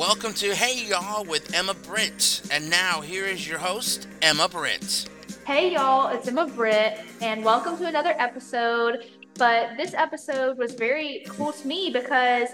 Welcome to Hey Y'all with Emma Britt. And now here is your host, Emma Britt. Hey y'all, it's Emma Britt and welcome to another episode. But this episode was very cool to me because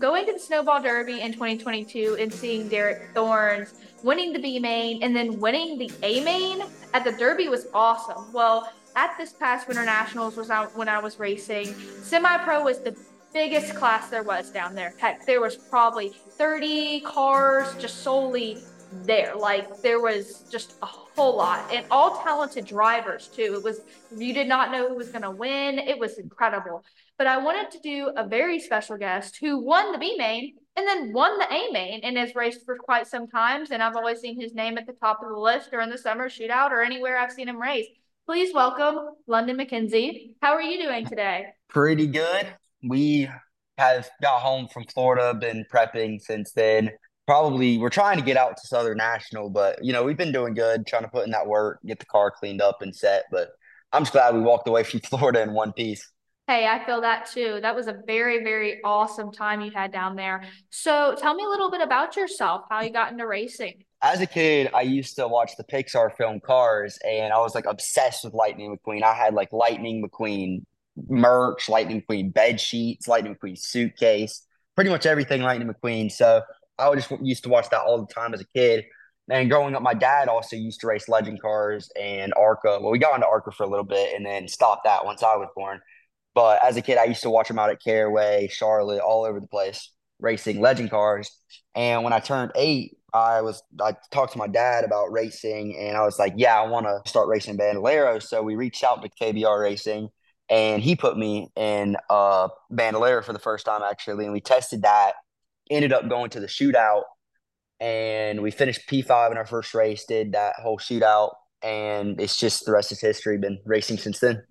going to the Snowball Derby in 2022 and seeing Derek Thorns winning the B main and then winning the A main at the Derby was awesome. Well, at this past Winter Nationals was when I was racing, semi-pro was the biggest class there was down there. Heck, there was probably 30 cars just solely there. Like, there was just a whole lot, and all talented drivers too. It was, you did not know who was going to win. It was incredible. But I wanted to do a very special guest who won the B main and then won the A main and has raced for quite some time. And I've always seen his name at the top of the list during the summer shootout or anywhere I've seen him race. Please welcome London McKenzie. How are you doing today? Pretty good. We have got home from Florida, been prepping since then. Probably we're trying to get out to Southern National, but, you know, we've been doing good, trying to put in that work, get the car cleaned up and set. But I'm just glad we walked away from Florida in one piece. Hey, I feel that too. That was a very, very awesome time you had down there. So tell me a little bit about yourself, how you got into racing. As a kid, I used to watch the Pixar film Cars, and I was like obsessed with Lightning McQueen. I had like Lightning McQueen merch, Lightning McQueen bed sheets, Lightning McQueen suitcase, pretty much everything Lightning McQueen. So I just used to watch that all the time as a kid. And growing up, my dad also used to race Legend Cars and ARCA. Well, we got into ARCA for a little bit and then stopped that once I was born. But as a kid, I used to watch them out at Caraway, Charlotte, all over the place, racing Legend Cars. And when I turned 8, I talked to my dad about racing, and I was like, yeah, I want to start racing Bandoleros. So we reached out to KBR Racing, and he put me in Bandolero for the first time, actually. And we tested that, ended up going to the shootout, and we finished P5 in our first race, did that whole shootout, and it's just the rest is history. Been racing since then.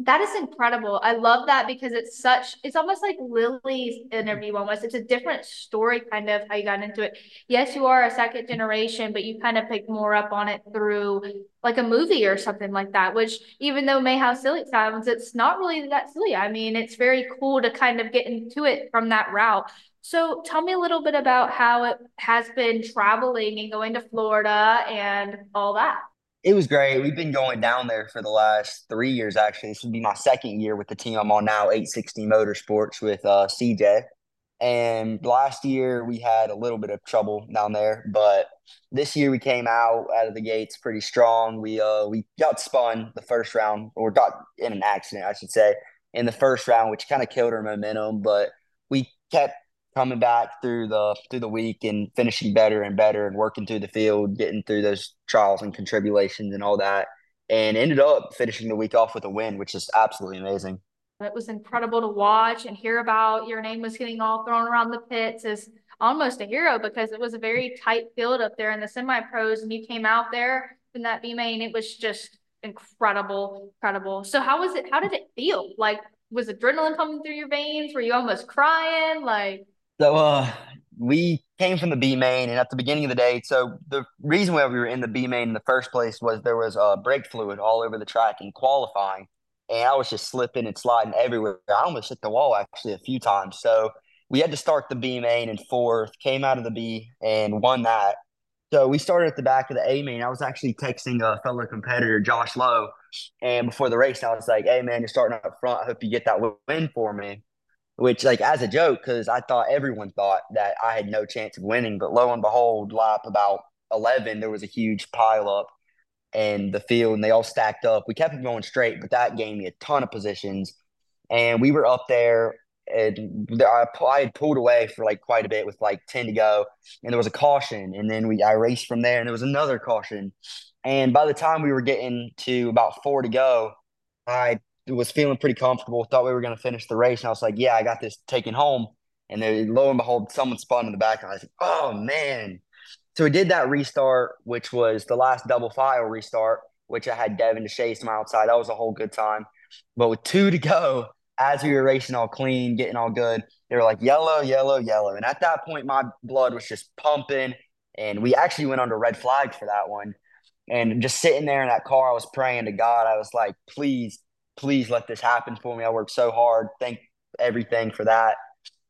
That is incredible. I love that because it's almost like Lily's interview almost. It's a different story kind of how you got into it. Yes, you are a second generation, but you kind of pick more up on it through like a movie or something like that, which even though may how silly it sounds, it's not really that silly. I mean, it's very cool to kind of get into it from that route. So tell me a little bit about how it has been traveling and going to Florida and all that. It was great. We've been going down there for the last 3 years, actually. This would be my second year with the team I'm on now, 860 Motorsports with CJ. And last year we had a little bit of trouble down there, but this year we came out of the gates pretty strong. We got spun the first round, or got in an accident, I should say, in the first round, which kind of killed our momentum. But we kept coming back through the week and finishing better and better and working through the field, getting through those trials and tribulations and all that, and ended up finishing the week off with a win, which is absolutely amazing. It was incredible to watch and hear about. Your name was getting all thrown around the pits as almost a hero because it was a very tight field up there in the semi-pros, and you came out there in that B main. It was just incredible. So how did it feel? Like, was adrenaline coming through your veins? Were you almost crying? So we came from the B main, and at the beginning of the day, so the reason why we were in the B main in the first place was there was brake fluid all over the track in qualifying, and I was just slipping and sliding everywhere. I almost hit the wall actually a few times. So we had to start the B main in fourth, came out of the B and won that. So we started at the back of the A main. I was actually texting a fellow competitor, Josh Lowe, and before the race, I was like, hey man, you're starting up front. I hope you get that win for me. Which, like, as a joke, because I thought everyone thought that I had no chance of winning. But lo and behold, lap about 11, there was a huge pileup in the field, and they all stacked up. We kept it going straight, but that gave me a ton of positions. And we were up there, and I had pulled away for, like, quite a bit with, like, 10 to go. And there was a caution, and then I raced from there, and there was another caution. And by the time we were getting to about 4 to go, I was feeling pretty comfortable, thought we were going to finish the race. And I was like, yeah, I got this taken home. And then lo and behold, someone spun in the back. And I was like, oh man. So we did that restart, which was the last double file restart, which I had Devin to chase my outside. That was a whole good time. But with 2 to go, as we were racing all clean, getting all good, they were like, yellow, yellow, yellow. And at that point, my blood was just pumping. And we actually went under red flag for that one. And just sitting there in that car, I was praying to God. I was like, please let this happen for me. I worked so hard. Thank everything for that.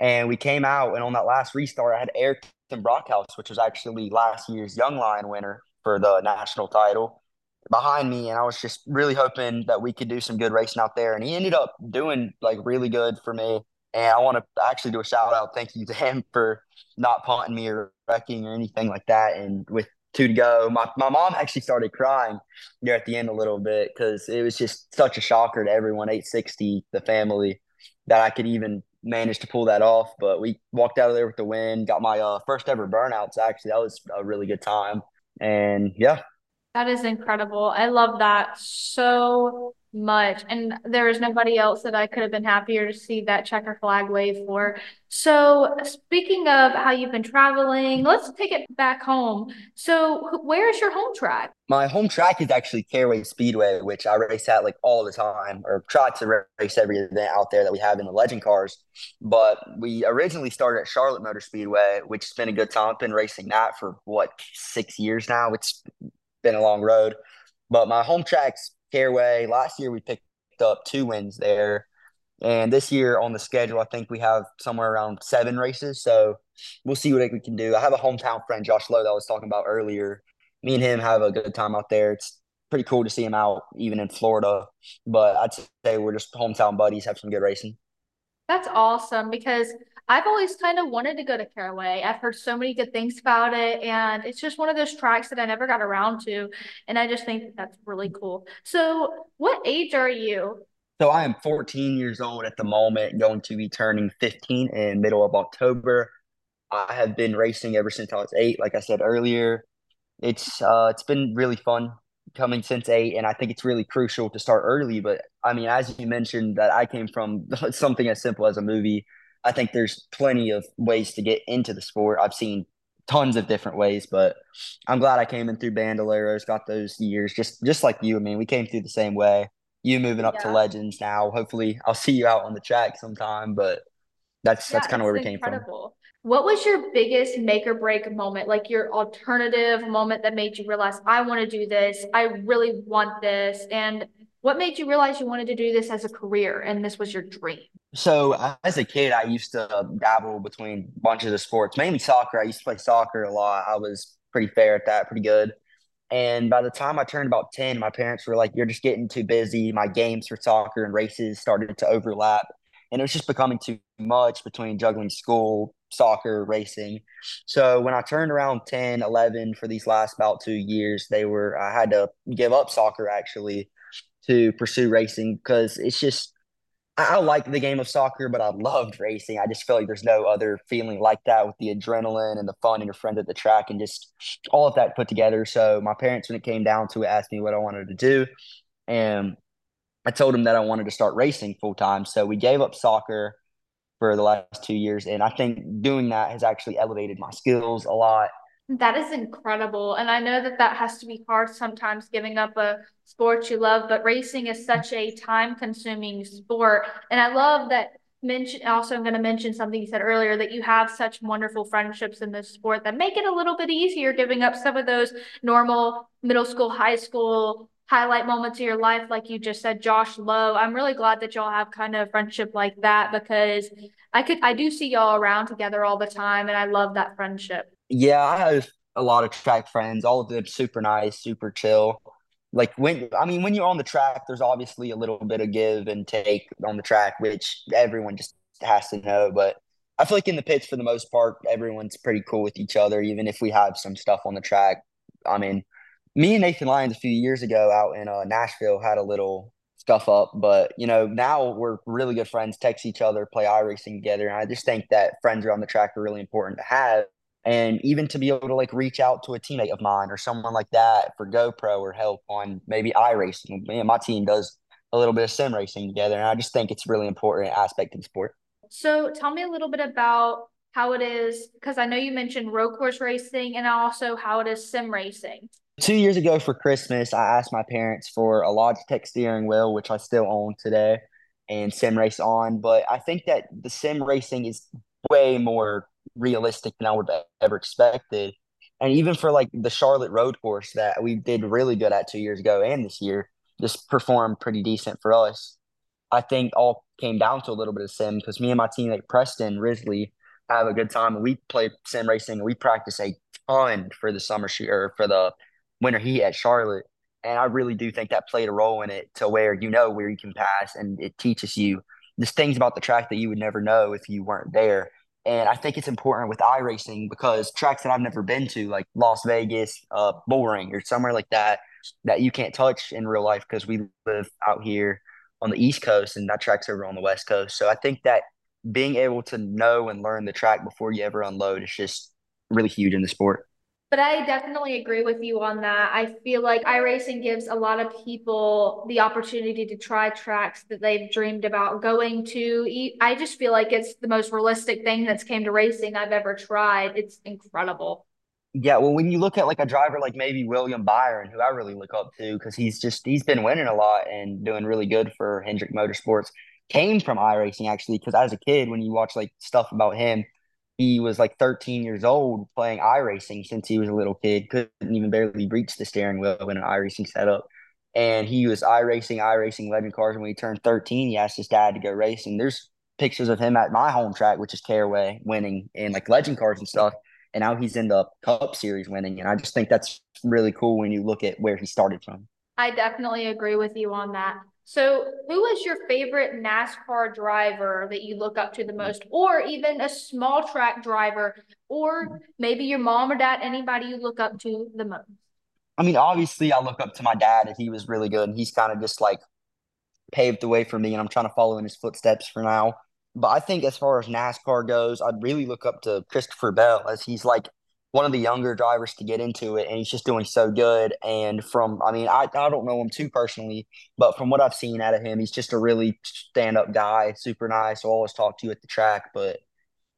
And we came out, and on that last restart, I had Eric Brockhouse, which was actually last year's Young Lion winner for the national title, behind me, and I was just really hoping that we could do some good racing out there, and he ended up doing like really good for me. And I want to actually do a shout out, thank you to him for not punting me or wrecking or anything like that. And with two to go, my mom actually started crying there at the end a little bit, because it was just such a shocker to everyone, 860, the family, that I could even managed to pull that off. But we walked out of there with the win, got my first ever burnouts. Actually, that was a really good time. And yeah, that is incredible. I love that so much. And there is nobody else that I could have been happier to see that checker flag wave for. So speaking of how you've been traveling, let's take it back home. So where is your home track? My home track is actually Caraway Speedway, which I race at like all the time, or try to race every event out there that we have in the Legend Cars. But we originally started at Charlotte Motor Speedway, which has been a good time. I've been racing that for 6 years now. It's been a long road, but my home track's Caraway. Last year we picked up 2 wins there, and this year on the schedule I think we have somewhere around 7 races, so we'll see what we can do. I have a hometown friend, Josh Lowe, that I was talking about earlier. Me and him have a good time out there. It's pretty cool to see him out even in Florida, but I'd say we're just hometown buddies, have some good racing. That's awesome, because I've always kind of wanted to go to Caraway. I've heard so many good things about it, and it's just one of those tracks that I never got around to, and I just think that's really cool. So what age are you? So I am 14 years old at the moment, going to be turning 15 in middle of October. I have been racing ever since I was 8, like I said earlier. It's been really fun coming since 8, and I think it's really crucial to start early. But, I mean, as you mentioned, that I came from something as simple as a movie. I think there's plenty of ways to get into the sport. I've seen tons of different ways, but I'm glad I came in through Bandoleros, got those years, just like you. I mean, we came through the same way. You moving up to Legends now. Hopefully I'll see you out on the track sometime, but that's kind of where we came from. What was your biggest make or break moment, like your alternative moment that made you realize, I want to do this, I really want this? And what made you realize you wanted to do this as a career and this was your dream? So as a kid, I used to dabble between bunches of sports, mainly soccer. I used to play soccer a lot. I was pretty fair at that, pretty good. And by the time I turned about 10, my parents were like, you're just getting too busy. My games for soccer and races started to overlap. And it was just becoming too much between juggling school, soccer, racing. So when I turned around 10, 11 for these last about 2 years, I had to give up soccer actually to pursue racing, because it's just, I like the game of soccer, but I loved racing. I just feel like there's no other feeling like that, with the adrenaline and the fun and your friend at the track and just all of that put together. So my parents, when it came down to it, asked me what I wanted to do. And I told them that I wanted to start racing full time. So we gave up soccer for the last 2 years. And I think doing that has actually elevated my skills a lot. That is incredible. And I know that has to be hard sometimes, giving up a sport you love, but racing is such a time-consuming sport. And I love that also I'm going to mention something you said earlier, that you have such wonderful friendships in this sport that make it a little bit easier, giving up some of those normal middle school, high school highlight moments of your life, like you just said, Josh Lowe. I'm really glad that y'all have kind of a friendship like that, because I do see y'all around together all the time, and I love that friendship. Yeah, I have a lot of track friends. All of them super nice, super chill. Like when you're on the track, there's obviously a little bit of give and take on the track, which everyone just has to know. But I feel like in the pits, for the most part, everyone's pretty cool with each other, even if we have some stuff on the track. I mean, me and Nathan Lyons a few years ago out in Nashville had a little stuff up, but now we're really good friends, text each other, play iRacing together. And I just think that friends around the track are really important to have. And even to be able to reach out to a teammate of mine or someone like that for GoPro or help on maybe iRacing. My team does a little bit of sim racing together, and I just think it's a really important aspect of the sport. So tell me a little bit about how it is, because I know you mentioned road course racing and also how it is sim racing. 2 years ago for Christmas, I asked my parents for a Logitech steering wheel, which I still own today, and sim race on. But I think that the sim racing is way more realistic than I would have ever expected. And even for the Charlotte road course that we did really good at 2 years ago, and this year just performed pretty decent for us, I think all came down to a little bit of sim, because me and my teammate Preston Risley have a good time. We play sim racing. We practice a ton for the summer shoot or for the winter heat at Charlotte. And I really do think that played a role in it to where you know where you can pass, and it teaches you just things about the track that you would never know if you weren't there. And I think it's important with iRacing because tracks that I've never been to, like Las Vegas, Bullring, or somewhere like that, that you can't touch in real life because we live out here on the East Coast and that track's over on the West Coast. So I think that being able to know and learn the track before you ever unload is just really huge in the sport. But I definitely agree with you on that. I feel like iRacing gives a lot of people the opportunity to try tracks that they've dreamed about going to. I just feel like it's the most realistic thing that's came to racing I've ever tried. It's incredible. Yeah, well, when you look at like a driver like maybe William Byron, who I really look up to because he's been winning a lot and doing really good for Hendrick Motorsports, came from iRacing actually because as a kid, when you watch like stuff about him, he was like 13 years old playing iRacing since he was a little kid. Couldn't even barely reach the steering wheel in an iRacing setup. And he was iRacing Legend Cars. And when he turned 13, he asked his dad to go racing. There's pictures of him at my home track, which is Caraway, winning in like Legend Cars and stuff. And now he's in the Cup Series winning. And I just think that's really cool when you look at where he started from. I definitely agree with you on that. So who is your favorite NASCAR driver that you look up to the most, or even a small track driver, or maybe your mom or dad, anybody you look up to the most? I mean, obviously I look up to my dad and he was really good. And he's kind of just like paved the way for me and I'm trying to follow in his footsteps for now. But I think as far as NASCAR goes, I'd really look up to Christopher Bell as he's like one of the younger drivers to get into it, and he's just doing so good. And I don't know him too personally, but from what I've seen out of him, he's just a really stand-up guy, super nice. I'll always talk to you at the track. But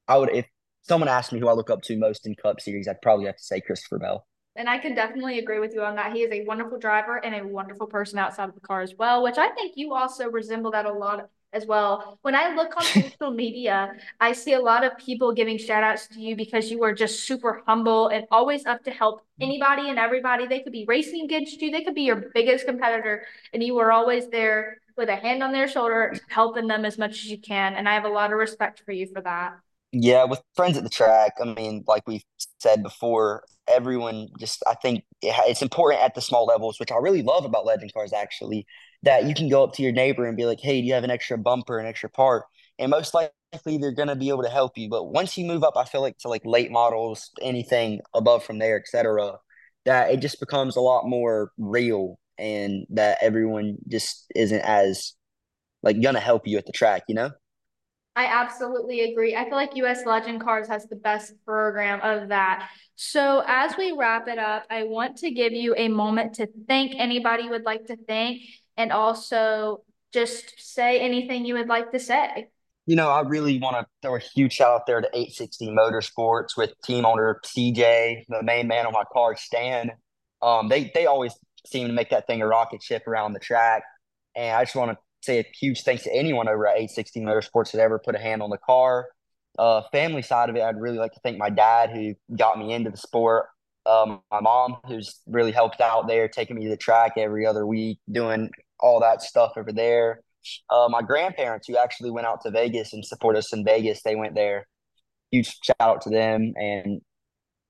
if someone asked me who I look up to most in Cup Series, I'd probably have to say Christopher Bell. And I can definitely agree with you on that. He is a wonderful driver and a wonderful person outside of the car as well, which I think you also resemble that a lot as well. When I look on social media, I see a lot of people giving shout outs to you because you are just super humble and always up to help anybody and everybody. They could be racing against you. They could be your biggest competitor. And you are always there with a hand on their shoulder, helping them as much as you can. And I have a lot of respect for you for that. Yeah, with friends at the track, I mean, like we've said before, everyone just, I think it's important at the small levels, which I really love about Legend Cars actually, that you can go up to your neighbor and be like, hey, do you have an extra bumper, an extra part? And most likely they're going to be able to help you. But once you move up, I feel like to like late models, anything above from there, et cetera, that it just becomes a lot more real and that everyone just isn't as like going to help you at the track, you know? I absolutely agree. I feel like US Legend Cars has the best program of that. So as we wrap it up, I want to give you a moment to thank anybody you would like to thank and also just say anything you would like to say. You know, I really want to throw a huge shout out there to 860 Motorsports with team owner CJ, the main man on my car, Stan. They always seem to make that thing a rocket ship around the track. And I just want to say a huge thanks to anyone over at 860 Motorsports that ever put a hand on the car. Family side of it, I'd really like to thank my dad who got me into the sport. My mom who's really helped out there, taking me to the track every other week, doing all that stuff over there. My grandparents who actually went out to Vegas and supported us in Vegas, they went there. Huge shout out to them and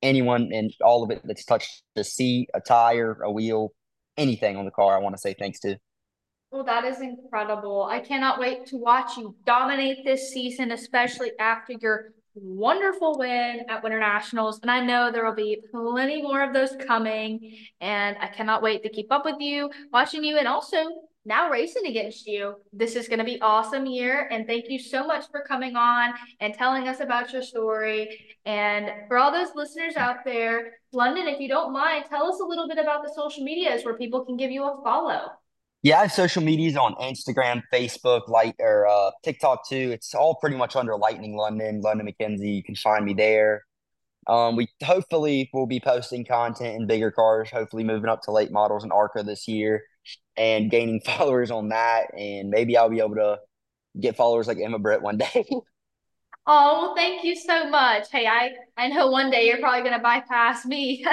anyone and all of it that's touched the seat, a tire, a wheel, anything on the car I want to say thanks to. Well, that is incredible. I cannot wait to watch you dominate this season, especially after your wonderful win at Winter Nationals. And I know there will be plenty more of those coming. And I cannot wait to keep up with you, watching you, and also now racing against you. This is going to be an awesome year. And thank you so much for coming on and telling us about your story. And for all those listeners out there, London, if you don't mind, tell us a little bit about the social medias where people can give you a follow. Yeah, I have social medias on Instagram, Facebook, TikTok too. It's all pretty much under Lightning London McKenzie. You can find me there. We hopefully will be posting content in bigger cars, hopefully moving up to late models and ARCA this year and gaining followers on that. And maybe I'll be able to get followers like Emma Britt one day. Oh, thank you so much. Hey, I know one day you're probably going to bypass me.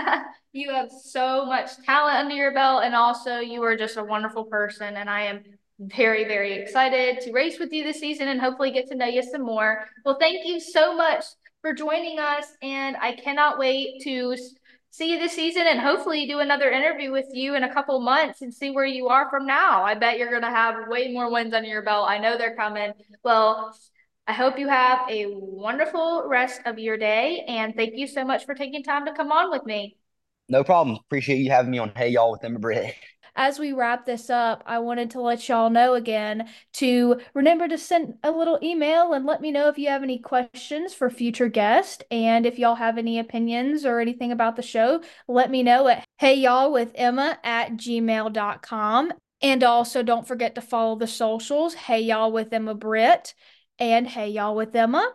You have so much talent under your belt, and also you are just a wonderful person, and I am very, very excited to race with you this season and hopefully get to know you some more. Well, thank you so much for joining us, and I cannot wait to see you this season and hopefully do another interview with you in a couple months and see where you are from now. I bet you're going to have way more wins under your belt. I know they're coming. Well, I hope you have a wonderful rest of your day, and thank you so much for taking time to come on with me. No problem. Appreciate you having me on Hey Y'all with Emma Britt. As we wrap this up, I wanted to let y'all know again to remember to send a little email and let me know if you have any questions for future guests. And if y'all have any opinions or anything about the show, let me know at heyyallwithemma@gmail.com. And also don't forget to follow the socials, Hey Y'all with Emma Britt and Hey Y'all with Emma.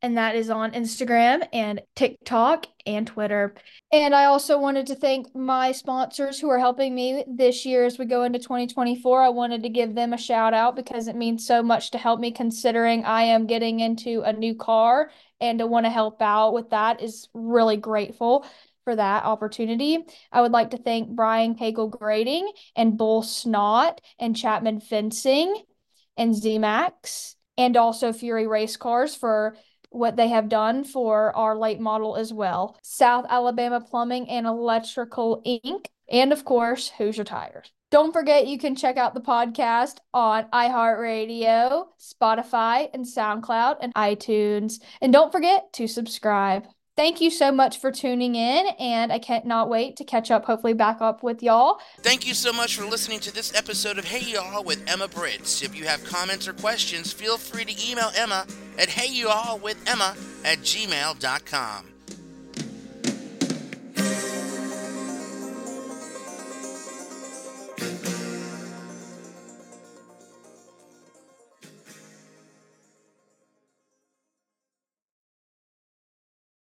And that is on Instagram and TikTok and Twitter. And I also wanted to thank my sponsors who are helping me this year as we go into 2024. I wanted to give them a shout out because it means so much to help me, considering I am getting into a new car, and to want to help out with that is really grateful for that opportunity. I would like to thank Brian Cagle Grading and Bull Snot and Chapman Fencing and Z-Max, and also Fury Race Cars for what they have done for our late model as well. South Alabama Plumbing and Electrical Inc. And of course, Hoosier Tires. Don't forget you can check out the podcast on iHeartRadio, Spotify, and SoundCloud, and iTunes. And don't forget to subscribe. Thank you so much for tuning in, and I cannot wait to catch up, hopefully back up with y'all. Thank you so much for listening to this episode of Hey Y'all with Emma Britt. If you have comments or questions, feel free to email Emma at heyyallwithemma@gmail.com.